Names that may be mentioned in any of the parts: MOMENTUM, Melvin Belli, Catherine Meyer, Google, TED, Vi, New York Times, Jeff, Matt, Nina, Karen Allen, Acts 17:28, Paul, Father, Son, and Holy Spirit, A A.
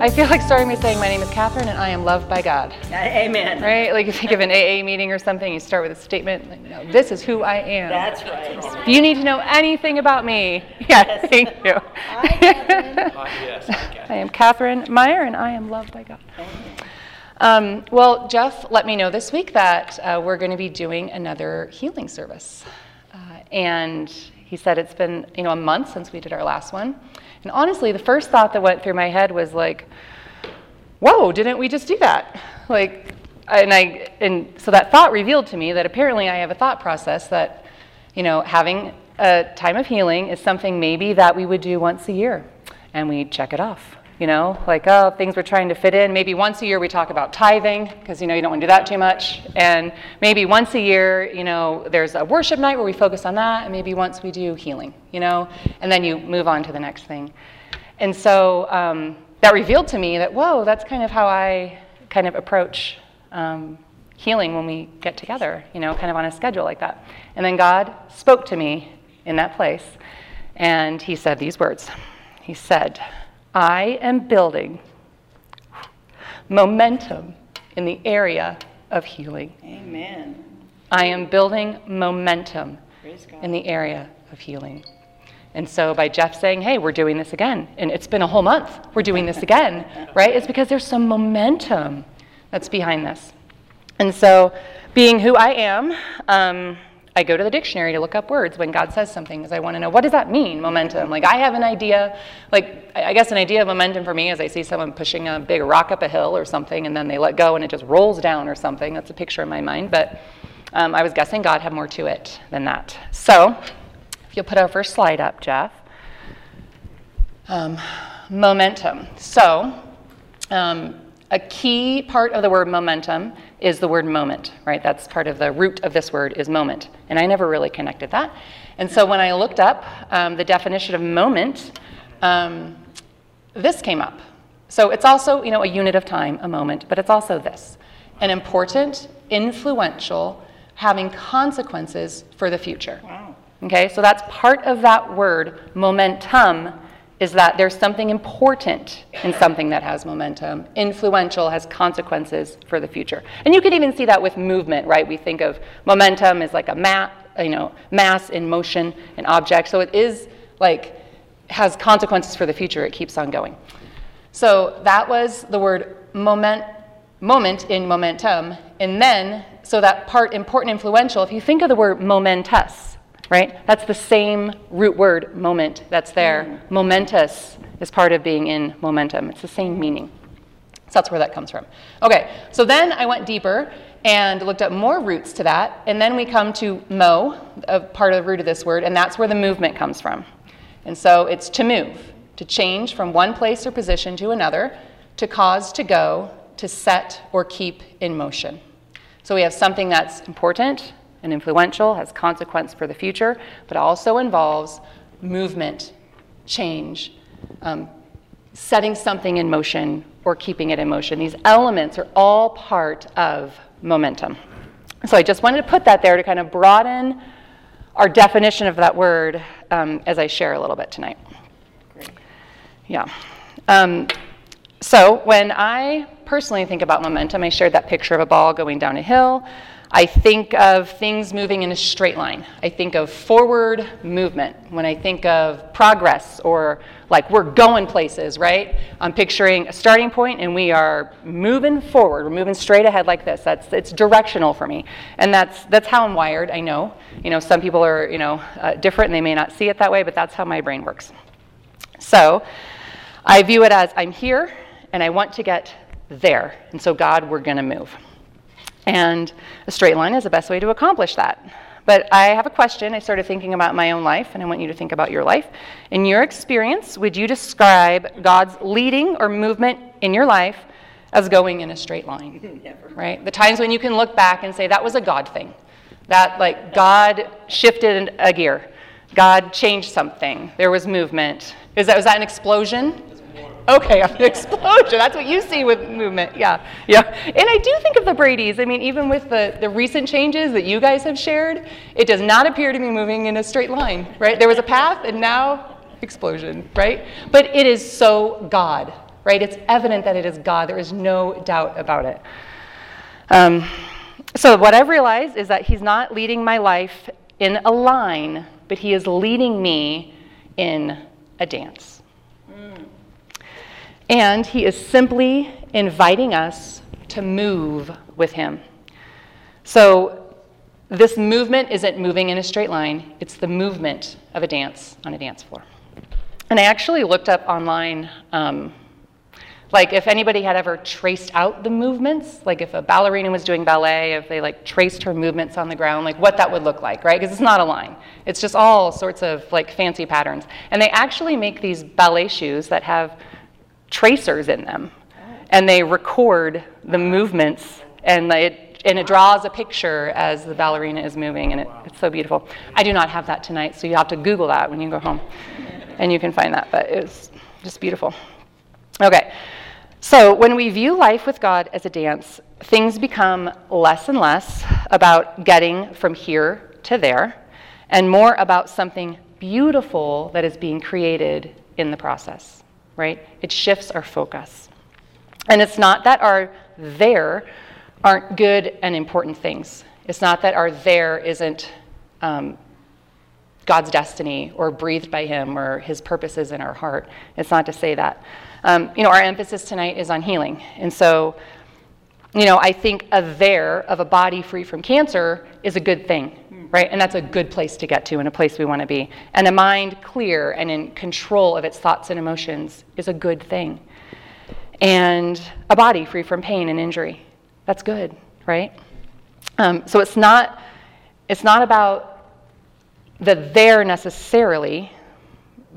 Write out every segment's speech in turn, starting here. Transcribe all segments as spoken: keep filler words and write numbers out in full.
I feel like starting by saying, my name is Catherine, and I am loved by God. Amen. Right? Like, if you think of an A A meeting or something, you start with a statement, like, no, this is who I am. That's right. If you need to know anything about me, yeah, thank you. Hi, Catherine. Hi, yes, I, I am Catherine Meyer, and I am loved by God. Um, well, Jeff let me know this week that uh, we're going to be doing another healing service. Uh, and he said it's been, you know, a month since we did our last one. And honestly, the first thought that went through my head was like, whoa, didn't we just do that? Like, and I, and so that thought revealed to me that apparently I have a thought process that, you know, having a time of healing is something maybe that we would do once a year and we check it off, you know, like, oh, things we're trying to fit in. Maybe once a year we talk about tithing because, you know, you don't want to do that too much. And maybe once a year, you know, there's a worship night where we focus on that. And maybe once we do healing, you know, and then you move on to the next thing. And so um, that revealed to me that, whoa, that's kind of how I kind of approach um, healing when we get together, you know, kind of on a schedule like that. And then God spoke to me in that place. And he said these words. He said, I am building momentum in the area of healing. Amen. I am building momentum in the area of healing. And so by Jeff saying, hey, we're doing this again, and it's been a whole month, we're doing this again, right? It's because there's some momentum that's behind this. And so being who I am, um, I go to the dictionary to look up words when God says something because I want to know, what does that mean, momentum? Like, I have an idea, like, I guess an idea of momentum for me is I see someone pushing a big rock up a hill or something, and then they let go and it just rolls down or something. That's a picture in my mind, but um, I was guessing God had more to it than that. So if you'll put our first slide up, Jeff. Um, momentum. So um, a key part of the word momentum is the word moment, right? That's part of the root of this word is moment. And I never really connected that. And so when I looked up um, the definition of moment, um, this came up. So it's also, you know, a unit of time, a moment, but it's also this. An important, influential, having consequences for the future. Wow. Okay, so that's part of that word, momentum, is that there's something important in something that has momentum, influential, has consequences for the future. And you can even see that with movement, right? We think of momentum as like a mat, you know, mass in motion, an object. So it is like, has consequences for the future. It keeps on going. So that was the word moment, moment in momentum. And then, so that part important, influential, if you think of the word momentous, right? That's the same root word, moment, that's there. Mm. Momentous is part of being in momentum. It's the same meaning. So that's where that comes from. Okay, so then I went deeper and looked up more roots to that, and then we come to mo, a part of the root of this word, and that's where the movement comes from. And so it's to move, to change from one place or position to another, to cause, to go, to set or keep in motion. So we have something that's important and influential, has consequence for the future, but also involves movement, change, um, setting something in motion or keeping it in motion. These elements are all part of momentum. So I just wanted to put that there to kind of broaden our definition of that word um, as I share a little bit tonight. Great. Yeah. Um, so when I personally think about momentum, I shared that picture of a ball going down a hill. I think of things moving in a straight line. I think of forward movement. When I think of progress or like we're going places, right? I'm picturing a starting point and we are moving forward. We're moving straight ahead like this. That's it's directional for me. And that's that's how I'm wired, I know. You know, some people are, you know, uh, different and they may not see it that way, but that's how my brain works. So I view it as I'm here and I want to get there. And so God, we're gonna move. And a straight line is the best way to accomplish that. But I have a question. I started thinking about my own life, and I want you to think about your life. In your experience, would you describe God's leading or movement in your life as going in a straight line? Never. Right? The times when you can look back and say, that was a God thing. That, like, God shifted a gear. God changed something. There was movement. Is that, was that an explosion? Okay, an explosion. That's what you see with movement. Yeah, yeah. And I do think of the Brady's. I mean, even with the, the recent changes that you guys have shared, it does not appear to be moving in a straight line, right? There was a path, and now explosion, right? But it is so God, right? It's evident that it is God. There is no doubt about it. Um, so what I've realized is that he's not leading my life in a line, but he is leading me in a dance. Mm. And he is simply inviting us to move with him. So this movement isn't moving in a straight line. It's the movement of a dance on a dance floor. And I actually looked up online, um, like if anybody had ever traced out the movements, like if a ballerina was doing ballet, if they like traced her movements on the ground, like what that would look like, right? Because it's not a line. It's just all sorts of like fancy patterns. And they actually make these ballet shoes that have tracers in them. And they record the movements, and it, and it draws a picture as the ballerina is moving, and it, it's so beautiful. I do not have that tonight, so you have to Google that when you go home, and you can find that, but it's just beautiful. Okay, so when we view life with God as a dance, things become less and less about getting from here to there, and more about something beautiful that is being created in the process, right? It shifts our focus. And it's not that our there aren't good and important things. It's not that our there isn't um, God's destiny or breathed by him or his purposes in our heart. It's not to say that. Um, you know, our emphasis tonight is on healing. And so, you know, I think a there of a body free from cancer is a good thing, right? And that's a good place to get to and a place we want to be. And a mind clear and in control of its thoughts and emotions is a good thing. And a body free from pain and injury. That's good, right? Um, so it's not it's not about the there necessarily,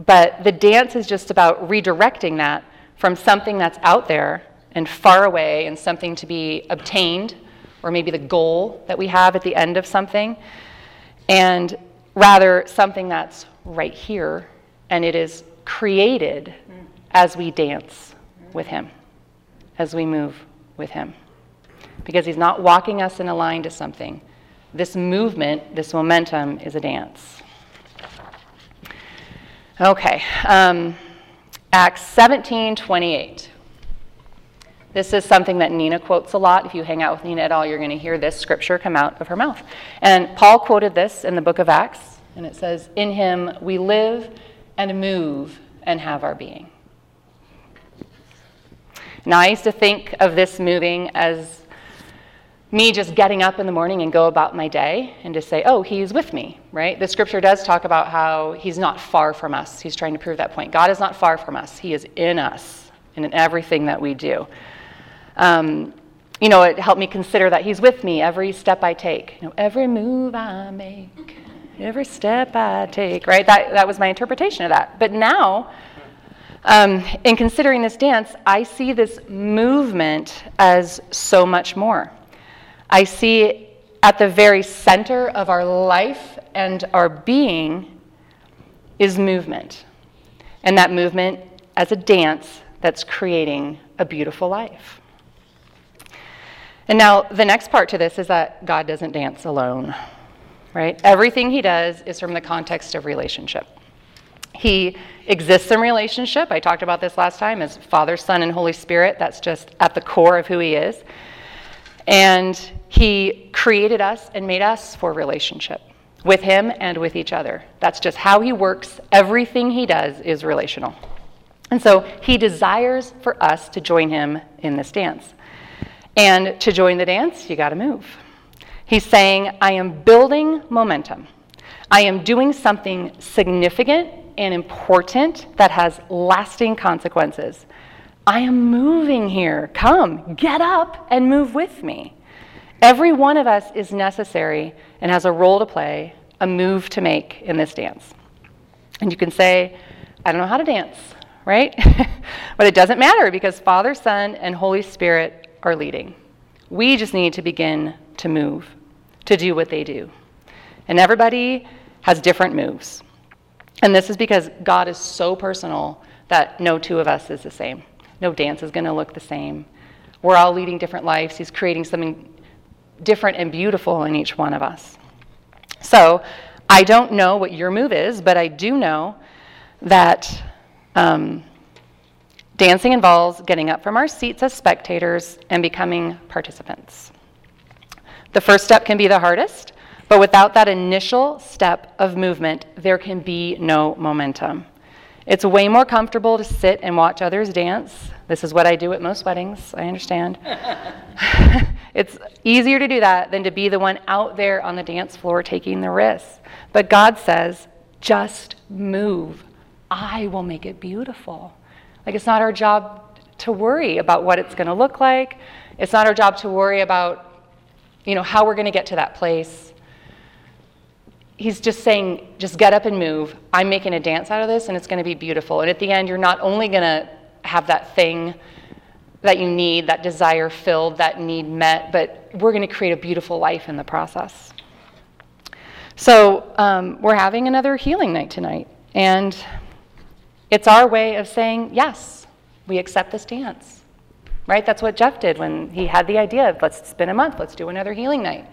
but the dance is just about redirecting that from something that's out there and far away and something to be obtained, or maybe the goal that we have at the end of something, and rather something that's right here, and it is created as we dance with him, as we move with him, because he's not walking us in a line to something. This movement, this momentum, is a dance. Okay, um, Acts seventeen twenty-eight. This is something that Nina quotes a lot. If you hang out with Nina at all, you're going to hear this scripture come out of her mouth. And Paul quoted this in the book of Acts, and it says, "In him we live and move and have our being." Now, I used to think of this moving as me just getting up in the morning and go about my day and just say, oh, he's with me, right? The scripture does talk about how he's not far from us. He's trying to prove that point. God is not far from us. He is in us and in everything that we do. Um, you know, it helped me consider that he's with me every step I take, you know, every move I make, every step I take, right? That, that was my interpretation of that. But now, Um, in considering this dance, I see this movement as so much more. I see at the very center of our life and our being is movement, and that movement as a dance that's creating a beautiful life. And now the next part to this is that God doesn't dance alone, right? Everything he does is from the context of relationship. He exists in relationship. I talked about this last time as Father, Son, and Holy Spirit. That's just at the core of who he is. And he created us and made us for relationship with him and with each other. That's just how he works. Everything he does is relational. And so he desires for us to join him in this dance. And to join the dance, you got to move. He's saying, I am building momentum. I am doing something significant and important that has lasting consequences. I am moving here. Come, get up and move with me. Every one of us is necessary and has a role to play, a move to make in this dance. And you can say, I don't know how to dance, right? But it doesn't matter because Father, Son, and Holy Spirit are leading. We just need to begin to move, to do what they do. And everybody has different moves. And this is because God is so personal that no two of us is the same. No dance is going to look the same. We're all leading different lives. He's creating something different and beautiful in each one of us. So I don't know what your move is, but I do know that um, Dancing involves getting up from our seats as spectators and becoming participants. The first step can be the hardest, but without that initial step of movement, there can be no momentum. It's way more comfortable to sit and watch others dance. This is what I do at most weddings, I understand. It's easier to do that than to be the one out there on the dance floor taking the risks. But God says, just move. I will make it beautiful. Like, it's not our job to worry about what it's going to look like. It's not our job to worry about, you know, how we're going to get to that place. He's just saying, just get up and move. I'm making a dance out of this, and it's going to be beautiful. And at the end, you're not only going to have that thing that you need, that desire filled, that need met, but we're going to create a beautiful life in the process. So um, we're having another healing night tonight, and it's our way of saying, yes, we accept this dance, right? That's what Jeff did when he had the idea of, let's, it's been a month, let's do another healing night.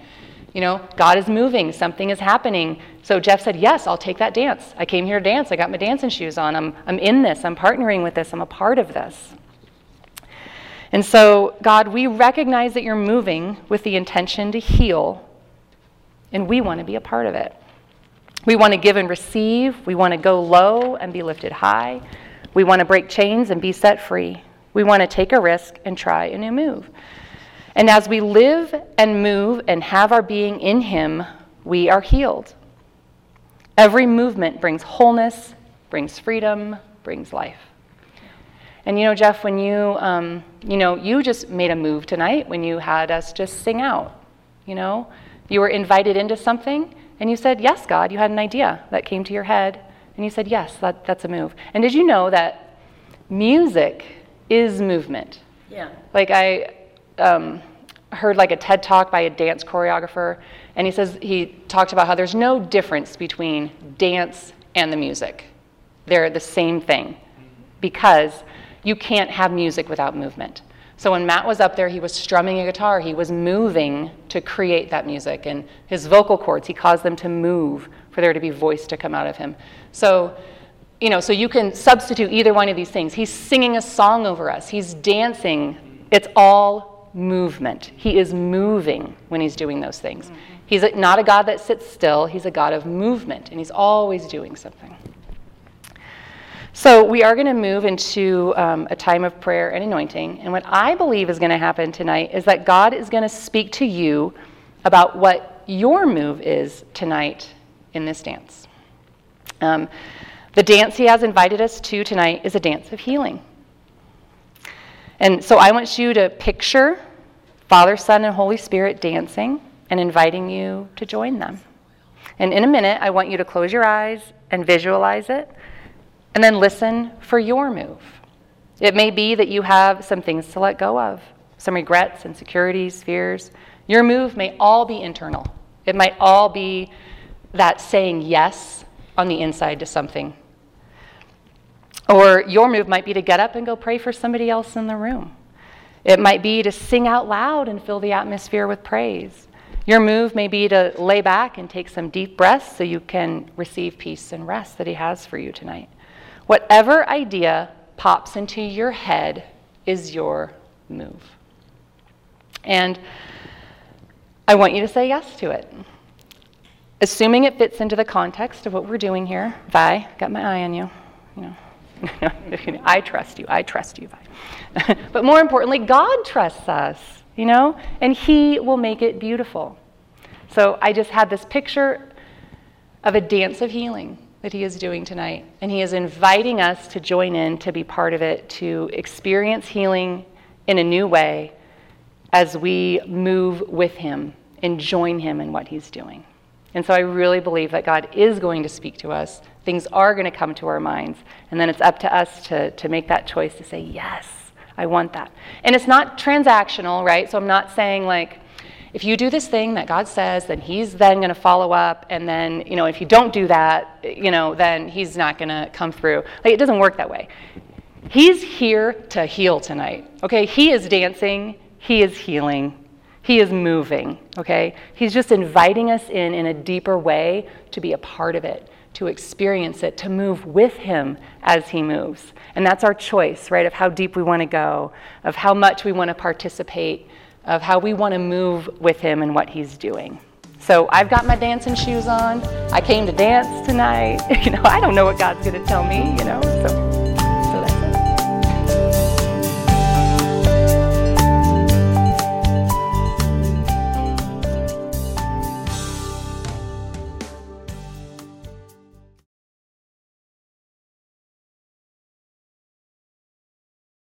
You know, God is moving, something is happening. So Jeff said, yes, I'll take that dance. I came here to dance, I got my dancing shoes on, I'm, I'm in this, I'm partnering with this, I'm a part of this. And so, God, we recognize that you're moving with the intention to heal, and we want to be a part of it. We want to give and receive. We want to go low and be lifted high. We want to break chains and be set free. We want to take a risk and try a new move. And as we live and move and have our being in him, we are healed. Every movement brings wholeness, brings freedom, brings life. And you know, Jeff, when you, um, you know, you just made a move tonight when you had us just sing out, you know, you were invited into something and you said, yes, God, you had an idea that came to your head and you said, yes, that, that's a move. And did you know that music is movement? Yeah. Like I um, heard like a TED talk by a dance choreographer, and he says, he talked about how there's no difference between dance and the music. They're the same thing because you can't have music without movement. So when Matt was up there, he was strumming a guitar. He was moving to create that music. And his vocal cords, he caused them to move for there to be voice to come out of him. So, you know, so you can substitute either one of these things. He's singing a song over us. He's dancing. It's all movement. He is moving when he's doing those things. Mm-hmm. He's not a God that sits still. He's a God of movement, and he's always doing something. So we are going to move into um, a time of prayer and anointing. And what I believe is going to happen tonight is that God is going to speak to you about what your move is tonight in this dance. Um, the dance he has invited us to tonight is a dance of healing. And so I want you to picture Father, Son, and Holy Spirit dancing and inviting you to join them. And in a minute, I want you to close your eyes and visualize it. And then listen for your move. It may be that you have some things to let go of, some regrets, insecurities, fears. Your move may all be internal. It might all be that saying yes on the inside to something. Or your move might be to get up and go pray for somebody else in the room. It might be to sing out loud and fill the atmosphere with praise. Your move may be to lay back and take some deep breaths so you can receive peace and rest that he has for you tonight. Whatever idea pops into your head is your move. And I want you to say yes to it. Assuming it fits into the context of what we're doing here. Vi, got my eye on you. You know, I trust you. I trust you, Vi. But more importantly, God trusts us, you know, and he will make it beautiful. So I just had this picture of a dance of healing that he is doing tonight. And he is inviting us to join in, to be part of it, to experience healing in a new way as we move with him and join him in what he's doing. And so I really believe that God is going to speak to us. Things are going to come to our minds. And then it's up to us to, to make that choice to say, yes, I want that. And it's not transactional, right? So I'm not saying like, if you do this thing that God says, then he's then going to follow up. And then, you know, if you don't do that, you know, then he's not going to come through. Like, it doesn't work that way. He's here to heal tonight. Okay. He is dancing. He is healing. He is moving. Okay. He's just inviting us in in a deeper way to be a part of it, to experience it, to move with him as he moves. And that's our choice, right, of how deep we want to go, of how much we want to participate, of how we want to move with him and what he's doing. So I've got my dancing shoes on. I came to dance tonight. You know, I don't know what God's going to tell me, you know, so...